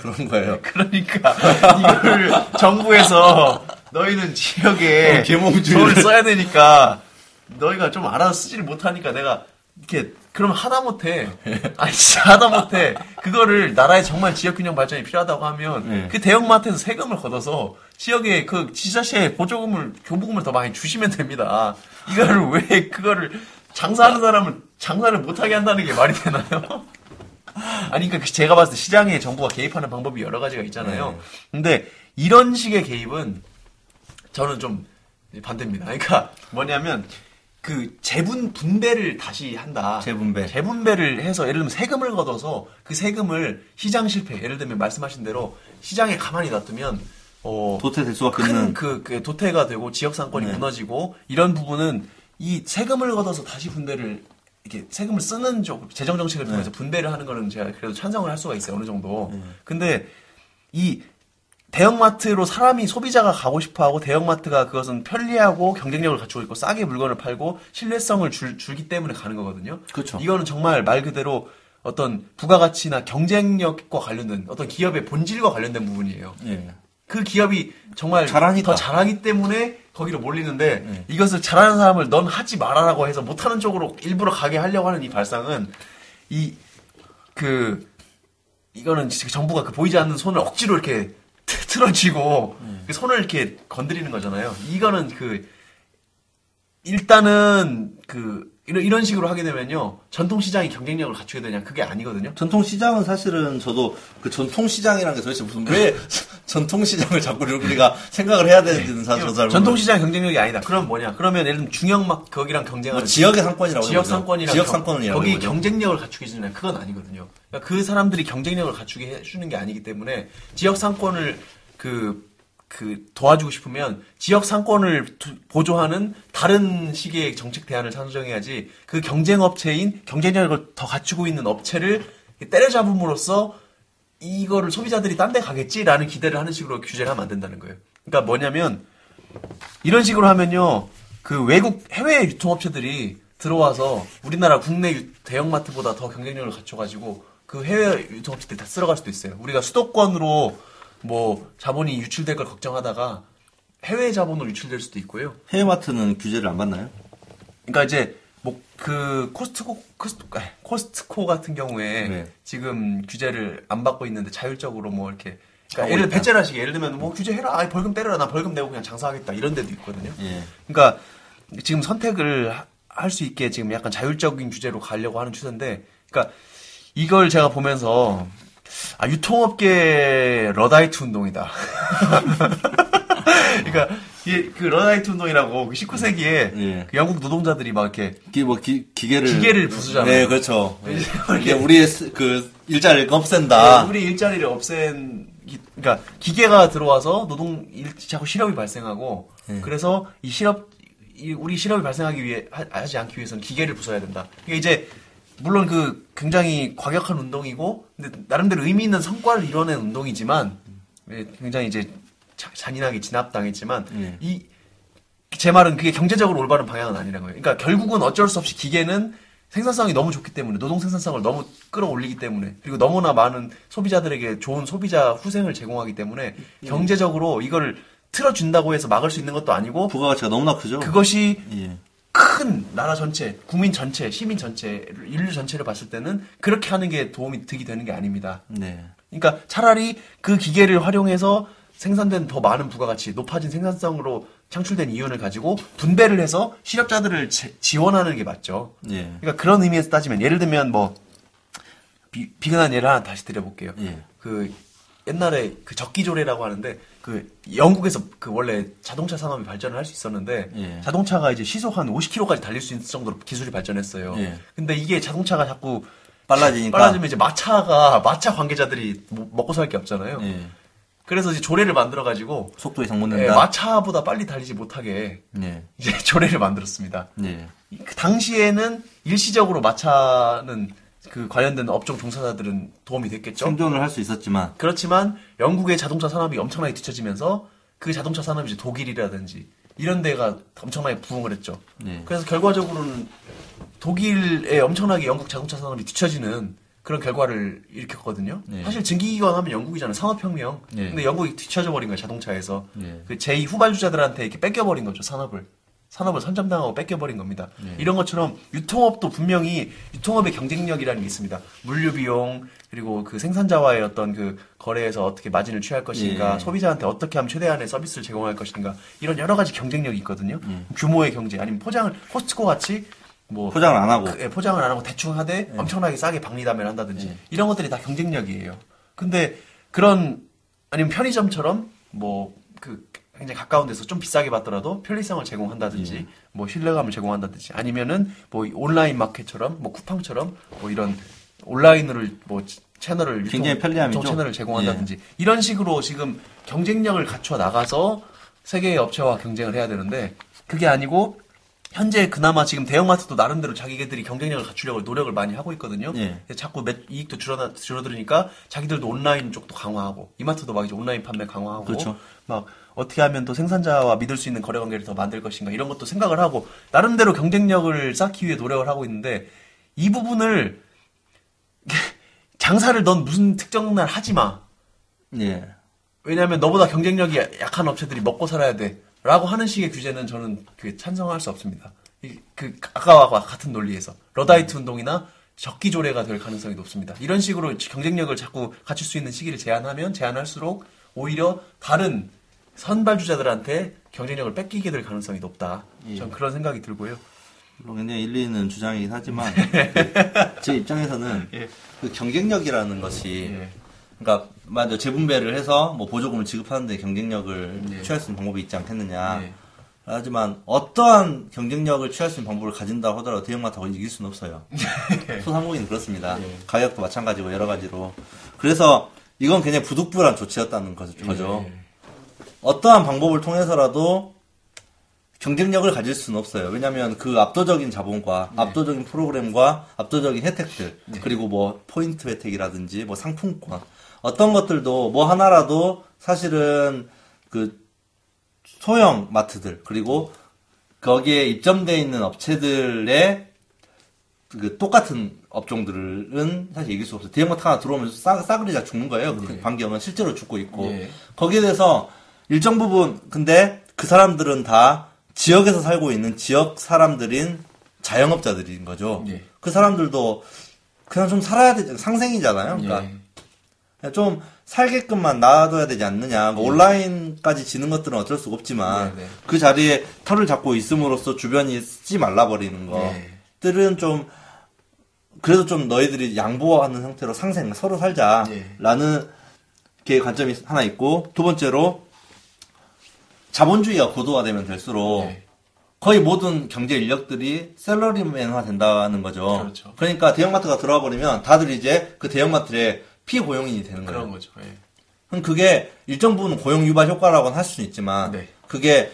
그런 거예요. 그러니까 이걸 정부에서 너희는 지역에 돈을 써야 되니까 너희가 좀 알아서 쓰지를 못하니까 내가 이렇게 그럼 하다못해 아니 진짜 하다못해 그거를 나라의 정말 지역균형 발전이 필요하다고 하면 네. 그 대형마트에서 세금을 걷어서 지역에 그 지자체에 보조금을 교부금을 더 많이 주시면 됩니다. 이거를 왜 그거를 장사하는 사람을 장사를 못하게 한다는 게 말이 되나요? 아니 그러니까 제가 봤을 때 시장에 정부가 개입하는 방법이 여러 가지가 있잖아요. 네. 근데 이런 식의 개입은 저는 좀 반대입니다. 그러니까 뭐냐면 그 재분 분배를 다시 한다. 재분배. 재분배를 해서 예를 들면 세금을 걷어서 그 세금을 시장 실패. 예를 들면 말씀하신 대로 시장에 가만히 놔두면 어 도태될 수가 없는 그, 그 도태가 되고 지역 상권이 네. 무너지고 이런 부분은 이 세금을 걷어서 다시 분배를 이렇게 세금을 쓰는 쪽 재정 정책을 통해서 네. 분배를 하는 거는 제가 그래도 찬성을 할 수가 있어요. 어느 정도. 네. 근데 이 대형마트로 사람이 소비자가 가고 싶어하고 대형마트가 그것은 편리하고 경쟁력을 갖추고 있고 싸게 물건을 팔고 신뢰성을 줄, 주기 때문에 가는 거거든요. 그렇죠. 이거는 정말 말 그대로 어떤 부가가치나 경쟁력과 관련된 어떤 기업의 본질과 관련된 부분이에요. 예. 그 기업이 정말 잘하니까. 더 잘하기 때문에 거기로 몰리는데 예. 이것을 잘하는 사람을 넌 하지 말아라고 해서 못하는 쪽으로 일부러 가게 하려고 하는 이 발상은 이 그 이거는 정부가 그 보이지 않는 손을 억지로 이렇게 틀어지고 음. 손을 이렇게 건드리는 거잖아요. 이거는 그 일단은 그 이런 이런 식으로 하게 되면요 전통 시장이 경쟁력을 갖추게 되냐 그게 아니거든요. 전통 시장은 사실은 저도 그 전통 시장이라는 게 도대체 무슨 왜 전통 시장을 자꾸 우리가 생각을 해야 되는지는 사실 저도 전통 시장 경쟁력이 아니다. 그럼 뭐냐? 그러면 예를 들면 중형 막 거기랑 경쟁하는 뭐 지역의 상권이라고 지역 상권이랑 지역 상권이라고 거기 경쟁력을 갖추게 해주냐 그건 아니거든요. 그러니까 그 사람들이 경쟁력을 갖추게 해주는 게 아니기 때문에 지역 상권을 그 그 도와주고 싶으면 지역 상권을 보조하는 다른 식의 정책 대안을 상정해야지 그 경쟁 업체인 경쟁력을 더 갖추고 있는 업체를 때려잡음으로써 이거를 소비자들이 딴 데 가겠지라는 기대를 하는 식으로 규제를 하면 안 된다는 거예요. 그러니까 뭐냐면 이런 식으로 하면요 그 외국 해외 유통업체들이 들어와서 우리나라 국내 대형마트보다 더 경쟁력을 갖춰가지고 그 해외 유통업체들이 다 쓸어갈 수도 있어요. 우리가 수도권으로 뭐 자본이 유출될 걸 걱정하다가 해외 자본으로 유출될 수도 있고요. 해외 마트는 규제를 안 받나요? 그러니까 이제 뭐 그 코스트코 코스트코, 코스트코 같은 경우에 네. 지금 규제를 안 받고 있는데 자율적으로 뭐 이렇게 그러니까 예를 배째라시게 예를 들면 뭐 규제해라, 아니 벌금 때려라, 나 벌금 내고 그냥 장사하겠다 이런 데도 있거든요. 예. 그러니까 지금 선택을 할 수 있게 지금 약간 자율적인 규제로 가려고 하는 추세인데, 그러니까 이걸 제가 보면서. 아, 유통업계 러다이트 운동이다. 그러니까, 그 러다이트 운동이라고 십구 세기에 예. 그 영국 노동자들이 막 이렇게. 기, 뭐, 기, 기계를. 기계를 부수잖아요. 네, 그렇죠. 이게 우리의 그 일자리를 없앤다. 네, 우리 일자리를 없앤, 기, 그러니까 기계가 들어와서 노동, 일, 자꾸 실업이 발생하고. 예. 그래서 이 실업, 이, 우리 실업이 발생하기 위해, 하, 하지 않기 위해서는 기계를 부숴야 된다. 그러니까 이제, 물론 그 굉장히 과격한 운동이고 근데 나름대로 의미 있는 성과를 이뤄낸 운동이지만 굉장히 이제 잔인하게 진압당했지만 네. 이 제 말은 그게 경제적으로 올바른 방향은 아니라는 거예요. 그러니까 결국은 어쩔 수 없이 기계는 생산성이 너무 좋기 때문에 노동 생산성을 너무 끌어올리기 때문에 그리고 너무나 많은 소비자들에게 좋은 소비자 후생을 제공하기 때문에 네. 경제적으로 이걸 틀어준다고 해서 막을 수 있는 것도 아니고 부가가치가 너무나 크죠. 그것이 네. 큰 나라 전체, 국민 전체, 시민 전체, 인류 전체를 봤을 때는 그렇게 하는 게 도움이 득이 되는 게 아닙니다. 네. 그러니까 차라리 그 기계를 활용해서 생산된 더 많은 부가가치, 높아진 생산성으로 창출된 이윤을 가지고 분배를 해서 실업자들을 제, 지원하는 게 맞죠. 네. 그러니까 그런 의미에서 따지면 예를 들면 뭐 비, 비근한 예를 하나 다시 드려볼게요. 네. 그 옛날에 그 적기조례라고 하는데 그 영국에서 그 원래 자동차 산업이 발전을 할 수 있었는데 예. 자동차가 이제 시속 한 오십 킬로미터까지 달릴 수 있는 정도로 기술이 발전했어요. 예. 근데 이게 자동차가 자꾸 빨라지니까 빨라지면 이제 마차가 마차 관계자들이 먹고 살 게 없잖아요. 예. 그래서 이제 조례를 만들어 가지고 속도 이상 못 낸다. 예, 마차보다 빨리 달리지 못하게 예. 이제 조례를 만들었습니다. 예. 그 당시에는 일시적으로 마차는 그 관련된 업종 종사자들은 도움이 됐겠죠. 생존을 할 수 있었지만. 그렇지만 영국의 자동차 산업이 엄청나게 뒤처지면서 그 자동차 산업이 이제 독일이라든지 이런 데가 엄청나게 부흥을 했죠. 네. 그래서 결과적으로는 독일에 엄청나게 영국 자동차 산업이 뒤처지는 그런 결과를 일으켰거든요. 네. 사실 증기기관 하면 영국이잖아요. 산업혁명. 네. 근데 영국이 뒤처져 버린 거예요. 자동차에서. 네. 그 제이 후발주자들한테 이렇게 뺏겨버린 거죠. 산업을. 산업을 선점당하고 뺏겨버린 겁니다. 네. 이런 것처럼 유통업도 분명히 유통업의 경쟁력이라는 게 있습니다. 물류 비용, 그리고 그 생산자와의 어떤 그 거래에서 어떻게 마진을 취할 것인가, 네. 소비자한테 어떻게 하면 최대한의 서비스를 제공할 것인가, 이런 여러 가지 경쟁력이 있거든요. 네. 규모의 경제, 아니면 포장을, 코스트코 같이 뭐 포장을 안 하고, 그, 예, 포장을 안 하고 대충 하되 네. 엄청나게 싸게 박리담회를 한다든지 네. 이런 것들이 다 경쟁력이에요. 근데 그런, 아니면 편의점처럼 뭐 그 굉장히 가까운 데서 좀 비싸게 받더라도 편리성을 제공한다든지, 예. 뭐 신뢰감을 제공한다든지, 아니면은 뭐 온라인 마켓처럼, 뭐 쿠팡처럼, 뭐 이런 온라인으로 뭐 채널을 굉장히 편리함이죠. 채널을 제공한다든지, 예. 이런 식으로 지금 경쟁력을 갖춰 나가서 세계의 업체와 경쟁을 해야 되는데, 그게 아니고 현재 그나마 지금 대형마트도 나름대로 자기들이 경쟁력을 갖추려고 노력을 많이 하고 있거든요. 예. 자꾸 매, 이익도 줄어나, 줄어들으니까 자기들도 온라인 쪽도 강화하고, 이마트도 막 이제 온라인 판매 강화하고, 그렇죠. 막 어떻게 하면 또 생산자와 믿을 수 있는 거래 관계를 더 만들 것인가, 이런 것도 생각을 하고 나름대로 경쟁력을 쌓기 위해 노력을 하고 있는데, 이 부분을 장사를 넌 무슨 특정 날 하지 마. 예. 왜냐하면 너보다 경쟁력이 약한 업체들이 먹고 살아야 돼. 라고 하는 식의 규제는 저는 그 찬성할 수 없습니다. 그 아까와 같은 논리에서 러다이트 운동이나 적기조례가 될 가능성이 높습니다. 이런 식으로 경쟁력을 자꾸 갖출 수 있는 시기를 제한하면 제한할수록 오히려 다른 선발주자들한테 경쟁력을 뺏기게 될 가능성이 높다. 예. 전 그런 생각이 들고요. 물론 굉장히 일리 있는 주장이긴 하지만 제 입장에서는 예. 그 경쟁력이라는 것이 예. 그러니까 맞아, 재분배를 해서 뭐 보조금을 지급하는데 경쟁력을 네. 취할 수 있는 방법이 있지 않겠느냐. 네. 하지만 어떠한 경쟁력을 취할 수 있는 방법을 가진다고 하더라도 대형마트하고 이길 수는 없어요. 네. 소상공인은 그렇습니다. 네. 가격도 마찬가지고 여러 가지로. 그래서 이건 굉장히 부득불한 조치였다는 거죠. 네. 어떠한 방법을 통해서라도 경쟁력을 가질 수는 없어요. 왜냐하면 그 압도적인 자본과 네. 압도적인 프로그램과 압도적인 혜택들, 네. 그리고 뭐 포인트 혜택이라든지 뭐 상품권, 어떤 것들도 뭐 하나라도 사실은 그 소형 마트들, 그리고 거기에 입점되어 있는 업체들의 그 똑같은 업종들은 사실 이길 수 없어요. 대형마트 하나 들어오면 싸, 싸그리자 죽는 거예요. 네. 그 반경은 실제로 죽고 있고. 네. 거기에 대해서 일정 부분, 근데 그 사람들은 다 지역에서 살고 있는 지역 사람들인 자영업자들인 거죠. 네. 그 사람들도 그냥 좀 살아야 되잖아요. 상생이잖아요. 그러니까. 네. 좀 살게끔만 놔둬야 되지 않느냐. 뭐 네. 온라인까지 지는 것들은 어쩔 수가 없지만 네, 네. 그 자리에 털을 잡고 있음으로써 주변이 쓰지 말라버리는 것들은 네. 좀 그래도 좀 너희들이 양보하는 상태로 상생, 서로 살자라는 네. 게 관점이 하나 있고, 두 번째로 자본주의가 고도화되면 될수록 네. 거의 모든 경제 인력들이 셀러리맨화 된다는 거죠. 그렇죠. 그러니까 대형마트가 들어와 버리면 다들 이제 그 대형마트에 피고용인이 되는 거예요. 그런 거죠. 예. 그럼 그게 일정 부분 고용 유발 효과라고는 할 수는 있지만, 네. 그게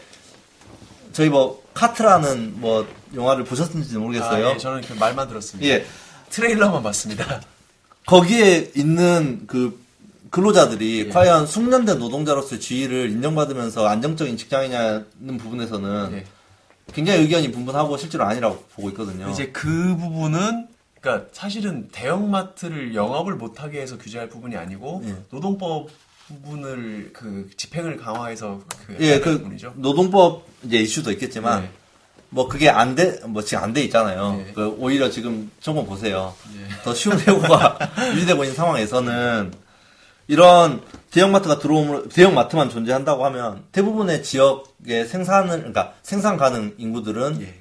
저희 뭐 카트라는 뭐 영화를 보셨는지 모르겠어요. 아, 예. 저는 그 말만 들었습니다. 예, 트레일러만 봤습니다. 거기에 있는 그 근로자들이 예. 과연 숙련된 노동자로서의 지위를 인정받으면서 안정적인 직장이냐는 부분에서는 예. 굉장히 의견이 분분하고 실제로 아니라고 보고 있거든요. 이제 그 부분은. 그러니까 사실은 대형마트를 영업을 못하게 해서 규제할 부분이 아니고 예. 노동법 부분을 그 집행을 강화해서 그 예, 그 부분이죠. 노동법 이제 이슈도 있겠지만 예. 뭐 그게 안 돼, 뭐 지금 안 돼 있잖아요. 예. 그 오히려 지금 정권 보세요. 예. 더 쉬운 해고가 유지되고 있는 상황에서는 이런 대형마트가 들어오면, 대형마트만 존재한다고 하면 대부분의 지역의 생산을, 그러니까 생산 가능 인구들은 예.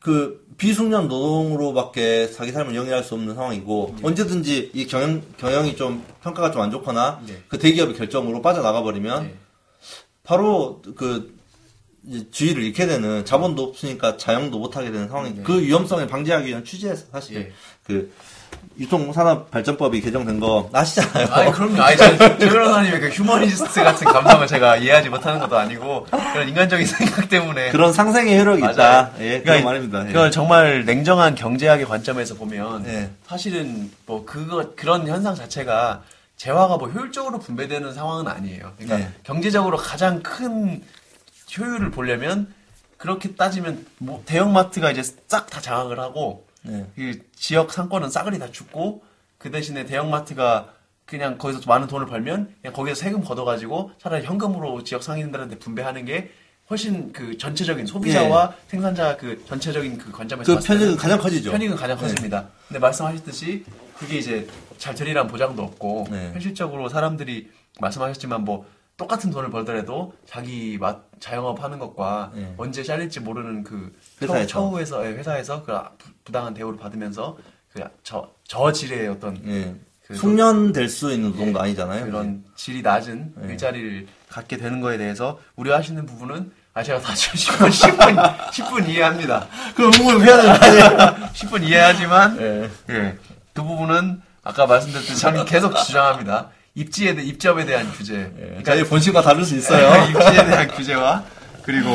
그 비숙련 노동으로밖에 자기 삶을 영위할 수 없는 상황이고 네. 언제든지 이 경영 경영이 좀 평가가 좀 안 좋거나 네. 그 대기업의 결정으로 빠져나가 버리면 네. 바로 그 지위를 잃게 되는, 자본도 없으니까 자영도 못 하게 되는 상황이 네. 그 위험성을 방지하기 위한 취지에서 사실 네. 그 유통산업발전법이 개정된 거 아시잖아요. 아니, 그럼요. 아니, 최변호사님의 그 휴머니스트 같은 감성을 제가 이해하지 못하는 것도 아니고, 그런 인간적인 생각 때문에. 그런 상생의 효력이 맞아요. 있다. 예, 그런 그러니까, 말입니다. 예. 그건 정말 냉정한 경제학의 관점에서 보면, 예. 사실은 뭐, 그거, 그런 현상 자체가 재화가 뭐 효율적으로 분배되는 상황은 아니에요. 그러니까 예. 경제적으로 가장 큰 효율을 보려면, 그렇게 따지면, 뭐, 대형마트가 이제 싹 다 장악을 하고, 네. 그 지역 상권은 싸그리 다 죽고, 그 대신에 대형마트가 그냥 거기서 많은 돈을 벌면 그냥 거기서 세금 걷어가지고 차라리 현금으로 지역 상인들한테 분배하는 게 훨씬 그 전체적인 소비자와 네. 생산자 그 전체적인 그 관점에서 그 편익은 가장 커지죠. 편익은 가장 커집니다. 네. 근데 말씀하셨듯이 그게 이제 잘 되리란 보장도 없고 네. 현실적으로 사람들이 말씀하셨지만 뭐 똑같은 돈을 벌더라도 자기 맛 자영업하는 것과 네. 언제 잘릴지 모르는 그 회사에서 처우에서 회사에서 그 부당한 대우를 받으면서 그 저 저질의 어떤 네. 그 숙련될 수 있는 노동도 네. 아니잖아요. 그런 네. 질이 낮은 네. 일자리를 갖게 되는 거에 대해서 우려하시는 부분은 아 제가 사실 십 분, 십 분, 십 분 이해합니다. 그 응원을 해야 되는데 십 분 이해하지만 예. 예. 그 부분은 아까 말씀드렸듯이 저는 계속 주장합니다. 입지에 대, 입점에 대한 규제. 예. 그러니까 자기 본심과 다를 수 있어요. 입지에 대한 규제와 그리고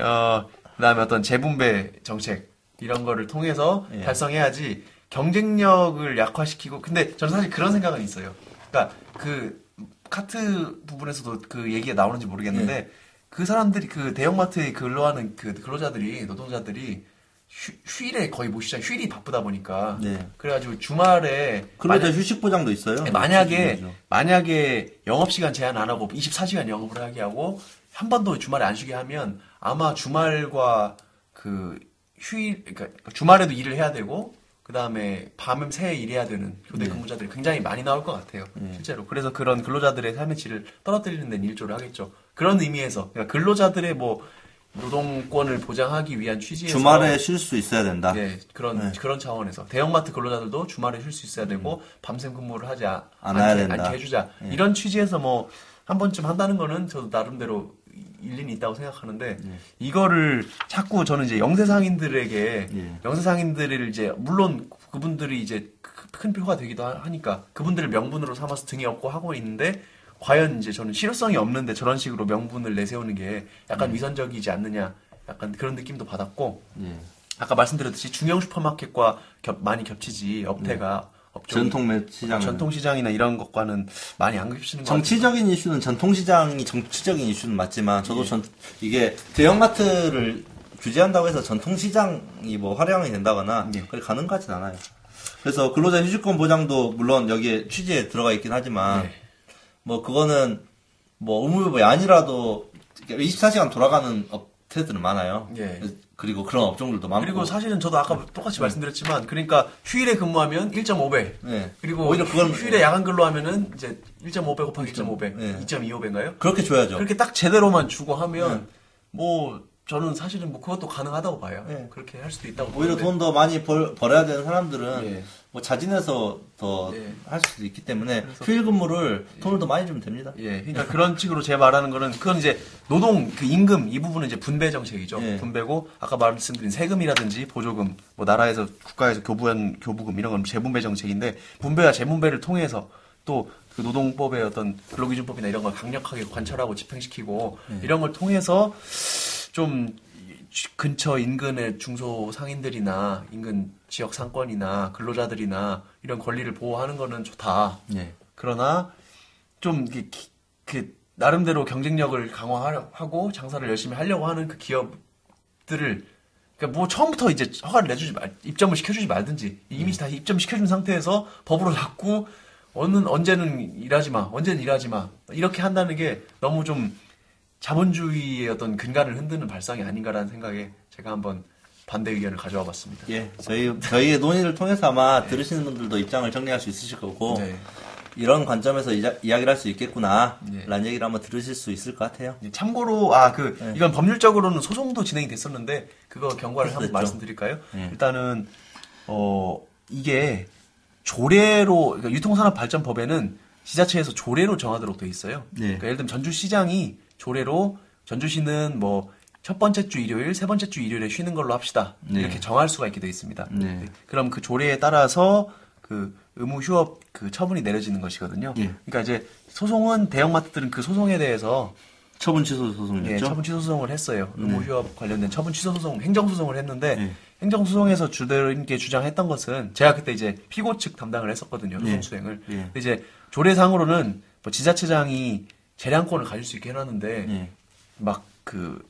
어, 그다음에 어떤 재분배 정책 이런 거를 통해서 예. 달성해야지 경쟁력을 약화시키고 근데 저는 사실 그런 생각은 있어요. 그러니까 그 카트 부분에서도 그 얘기가 나오는지 모르겠는데 네. 그 사람들이 그 대형마트에 근로하는 그 근로자들이 노동자들이 휴, 휴일에 거의 못 쉬잖아요. 휴일이 바쁘다 보니까 네. 그래가지고 주말에 그런데 만약, 휴식 보장도 있어요. 만약에 만약에 영업 시간 제한 안 하고 이십사 시간 영업을 하게 하고 한 번도 주말에 안 쉬게 하면 아마 주말과 그 휴일 그러니까 주말에도 일을 해야 되고. 그 다음에 밤은 새에 일해야 되는 교대 근무자들이 네. 굉장히 많이 나올 것 같아요. 네. 실제로. 그래서 그런 근로자들의 삶의 질을 떨어뜨리는 데는 일조를 하겠죠. 그런 의미에서 그러니까 근로자들의 뭐 노동권을 보장하기 위한 취지에서 주말에 쉴 수 있어야 된다. 네, 그런 네. 그런 차원에서 대형마트 근로자들도 주말에 쉴 수 있어야 되고 밤샘 근무를 하지 아, 않아야 않게, 된다. 않게 해주자. 네. 이런 취지에서 뭐 한 번쯤 한다는 거는 저도 나름대로 일리는 있다고 생각하는데 예. 이거를 자꾸 저는 이제 영세 상인들에게 예. 영세 상인들을 이제 물론 그분들이 이제 큰 표가 되기도 하니까 그분들을 명분으로 삼아서 등에 업고 하고 있는데 과연 이제 저는 실효성이 없는데 저런 식으로 명분을 내세우는 게 약간 예. 위선적이지 않느냐 약간 그런 느낌도 받았고 예. 아까 말씀드렸듯이 중형 슈퍼마켓과 겹, 많이 겹치지 업태가 예. 업종, 전통 매시장 전통시장이나 이런 것과는 많이 안 겹치는 것 같아요. 정치적인 이슈는 전통시장이 정치적인 이슈는 맞지만 저도 예. 전 이게 대형마트를 규제한다고 해서 전통시장이 뭐 활용이 된다거나 예. 그게 가능하진 않아요. 그래서 근로자 휴직권 보장도 물론 여기에 취지에 들어가 있긴 하지만 예. 뭐 그거는 뭐 의무유법이 아니라도 이십사 시간 돌아가는 업체들은 많아요. 예. 그리고 그런 업종들도 많고. 그리고 사실은 저도 아까 똑같이 네. 말씀드렸지만, 그러니까 휴일에 근무하면 일점오 배. 네. 그리고 오히려 그건 휴일에 네. 야간 근로하면은 이제 일점오 배 곱하기 일점오 배, 네. 이점이오 배인가요? 그렇게 줘야죠. 그렇게 딱 제대로만 주고 하면, 네. 뭐, 저는 사실은 뭐 그것도 가능하다고 봐요. 네. 그렇게 할 수도 있다고 오히려 돈 더 많이 벌, 벌어야 되는 사람들은, 네. 뭐 자진해서 더 할 네. 수도 있기 때문에 휴일 근무를 예. 돈을 더 많이 주면 됩니다. 예, 그러니까 그런 식으로 제가 말하는 거는 그건 이제 노동 그 임금 이 부분은 이제 분배 정책이죠. 예. 분배고 아까 말씀드린 세금이라든지 보조금, 뭐 나라에서 국가에서 교부한 교부금 이런 건 재분배 정책인데 분배와 재분배를 통해서 또 그 노동법의 어떤 근로기준법이나 이런 걸 강력하게 관철하고 집행시키고 예. 이런 걸 통해서 좀 근처 인근의 중소 상인들이나 인근 지역 상권이나 근로자들이나 이런 권리를 보호하는 거는 좋다. 예. 그러나 좀 그, 그 나름대로 경쟁력을 강화하고 장사를 열심히 하려고 하는 그 기업들을 그러니까 뭐 처음부터 이제 허가를 내주지 말, 입점을 시켜주지 말든지 이미 예. 다 입점시켜준 상태에서 법으로 자꾸 어느 언제는 일하지 마, 언제는 일하지 마 이렇게 한다는 게 너무 좀 자본주의의 어떤 근간을 흔드는 발상이 아닌가라는 생각에 제가 한번 반대 의견을 가져와 봤습니다. 예, 저희, 저희의 논의를 통해서 아마 네. 들으시는 분들도 입장을 정리할 수 있으실 거고, 네. 이런 관점에서 이자, 이야기를 할 수 있겠구나, 네. 라는 얘기를 한번 들으실 수 있을 것 같아요. 예, 참고로, 아, 그, 네. 이건 법률적으로는 소송도 진행이 됐었는데, 그거 경과를 한번 됐죠. 말씀드릴까요? 네. 일단은, 어, 이게 조례로, 그러니까 유통산업발전법에는 지자체에서 조례로 정하도록 돼 있어요. 네. 그러니까 예를 들면 전주시장이 조례로 전주시는 뭐 첫 번째 주 일요일, 세 번째 주 일요일에 쉬는 걸로 합시다. 네. 이렇게 정할 수가 있게 되어 있습니다. 네. 그럼 그 조례에 따라서 그 의무 휴업 그 처분이 내려지는 것이거든요. 네. 그러니까 이제 소송은 대형마트들은 그 소송에 대해서 처분 취소 소송이죠. 네, 처분 취소 소송을 했어요. 의무 휴업 관련된 처분 취소 소송, 행정 소송을 했는데 네. 행정 소송에서 주대인께 주장했던 것은 제가 그때 이제 피고 측 담당을 했었거든요. 소송 네. 수행을. 네. 근데 이제 조례상으로는 뭐 지자체장이 재량권을 가질 수 있게 해놨는데 네. 막 그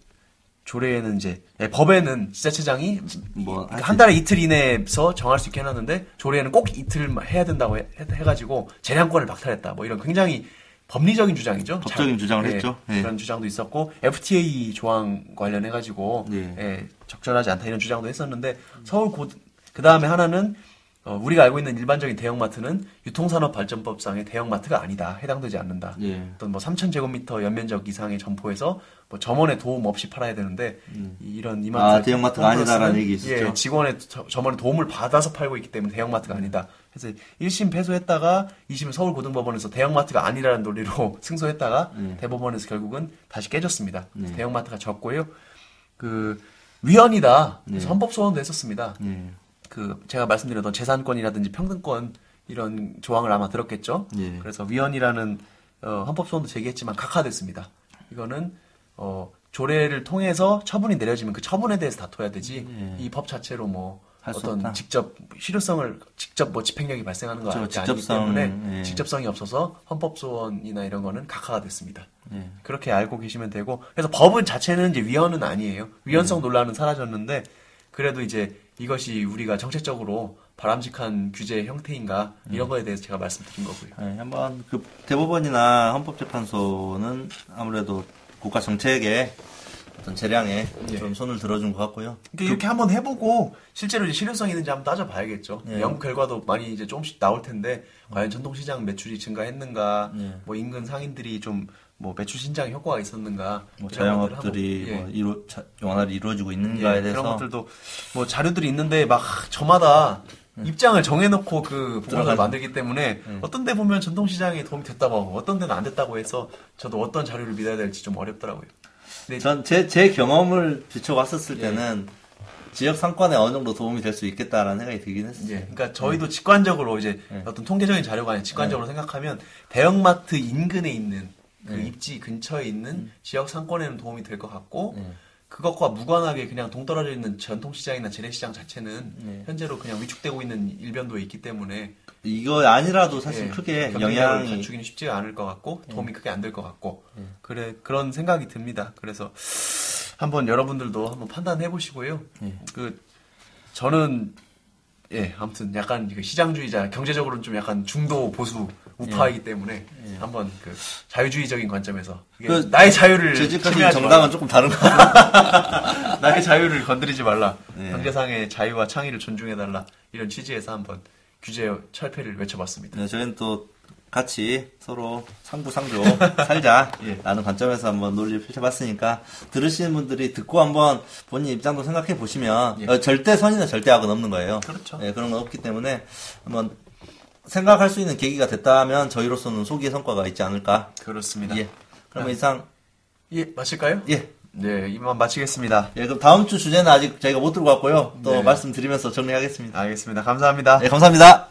조례에는 이제 네, 법에는 지자체장이 뭐 한 달에 이틀 이내에서 정할 수 있게 해놨는데 조례에는 꼭 이틀 해야 된다고 해, 해가지고 재량권을 박탈했다. 뭐 이런 굉장히 법리적인 주장이죠. 법적인 자, 주장을 예, 했죠. 예. 그런 주장도 있었고 에프티에이 조항 관련해가지고 예. 예, 적절하지 않다 이런 주장도 했었는데 서울 고 그 다음에 하나는 어, 우리가 알고 있는 일반적인 대형마트는 유통산업발전법상의 대형마트가 아니다. 해당되지 않는다. 예. 어떤 뭐 삼천 제곱미터 연면적 이상의 점포에서 뭐 점원의 도움 없이 팔아야 되는데 음. 이런 이마트 아, 대형마트가 아니다라는 얘기 있었죠. 예, 직원의 점원의 도움을 받아서 팔고 있기 때문에 대형마트가 음. 아니다. 그래서 일 심 패소했다가 이 심 서울고등법원에서 대형마트가 아니라는 논리로 승소했다가 음. 대법원에서 결국은 다시 깨졌습니다. 네. 대형마트가 졌고요. 그 위헌이다. 네. 헌법소원도 했었습니다. 네. 그 제가 말씀드렸던 재산권이라든지 평등권 이런 조항을 아마 들었겠죠. 예. 그래서 위헌이라는 어, 헌법소원도 제기했지만 각하됐습니다. 이거는 어, 조례를 통해서 처분이 내려지면 그 처분에 대해서 다퉈야 되지 예. 이 법 자체로 뭐 어떤 없다. 직접 실효성을 직접 뭐 집행력이 발생하는 거 그렇죠. 아니기 때문에 예. 직접성이 없어서 헌법소원이나 이런 거는 각하가 됐습니다. 예. 그렇게 알고 계시면 되고 그래서 법은 자체는 이제 위헌은 아니에요. 위헌성 예. 논란은 사라졌는데 그래도 이제 이것이 우리가 정책적으로 바람직한 규제 형태인가 이런 거에 대해서 제가 말씀드린 거고요. 네, 한번 그 대법원이나 헌법재판소는 아무래도 국가 정책의 어떤 재량에 네. 좀 손을 들어준 것 같고요. 이렇게 그, 한번 해보고 실제로 이제 실효성이 있는지 한번 따져봐야겠죠. 네. 연구 결과도 많이 이제 조금씩 나올 텐데 과연 전통시장 매출이 증가했는가, 네. 뭐 인근 상인들이 좀 뭐 매출 신장 효과가 있었는가, 뭐 자영업들이 예. 뭐 이루 원활히 이루어지고 있는가에 예, 대해서 그런 것들도 뭐 자료들이 있는데 막 저마다 음. 입장을 정해놓고 그 보고서를 만들기 때문에 음. 어떤 데 보면 전통 시장에 도움이 됐다고 하고 어떤 데는 안 됐다고 해서 저도 어떤 자료를 믿어야 될지 좀 어렵더라고요. 근데 전 제 제 경험을 비춰봤었을 예. 때는. 지역 상권에 어느 정도 도움이 될 수 있겠다라는 생각이 들긴 했어요. 예, 그러니까 저희도 네. 직관적으로 이제 네. 어떤 통계적인 자료가 아니라 직관적으로 네. 생각하면 대형마트 인근에 있는 그 네. 입지 근처에 있는 음. 지역 상권에는 도움이 될 것 같고 네. 그것과 무관하게 그냥 동떨어져 있는 전통시장이나 재래시장 자체는 네. 현재로 그냥 위축되고 있는 일변도에 있기 때문에 이거 아니라도 사실 네. 크게 영향을 갖추기는 쉽지 않을 것 같고 도움이 네. 크게 안 될 것 같고 네. 그래 그런 생각이 듭니다. 그래서 한번 여러분들도 한번 판단해 보시고요. 예. 그 저는 예 아무튼 약간 시장주의자, 경제적으로는 좀 약간 중도 보수 우파이기 예. 때문에 예. 한번 그 자유주의적인 관점에서 그 나의 자유를 지지하는 정당은 말라. 조금 다른 거 같아요. 나의 자유를 건드리지 말라. 예. 경제상의 자유와 창의를 존중해 달라. 이런 취지에서 한번 규제 철폐를 외쳐봤습니다. 네, 저희는 또 같이 서로 상부상조 살자 예. 라는 관점에서 한번 논리를 펼쳐봤으니까 들으시는 분들이 듣고 한번 본인 입장도 생각해 보시면 예. 어, 절대 선이나 절대 악은 없는 거예요. 그렇죠. 예, 그런 건 없기 때문에 한번 생각할 수 있는 계기가 됐다면 저희로서는 소기의 성과가 있지 않을까. 그렇습니다. 예. 그러면 네. 이상 예 마실까요? 예. 네 이만 마치겠습니다. 예 그럼 다음 주 주제는 아직 저희가 못 들고 왔고요. 또 네. 말씀드리면서 정리하겠습니다. 알겠습니다. 감사합니다. 예 감사합니다.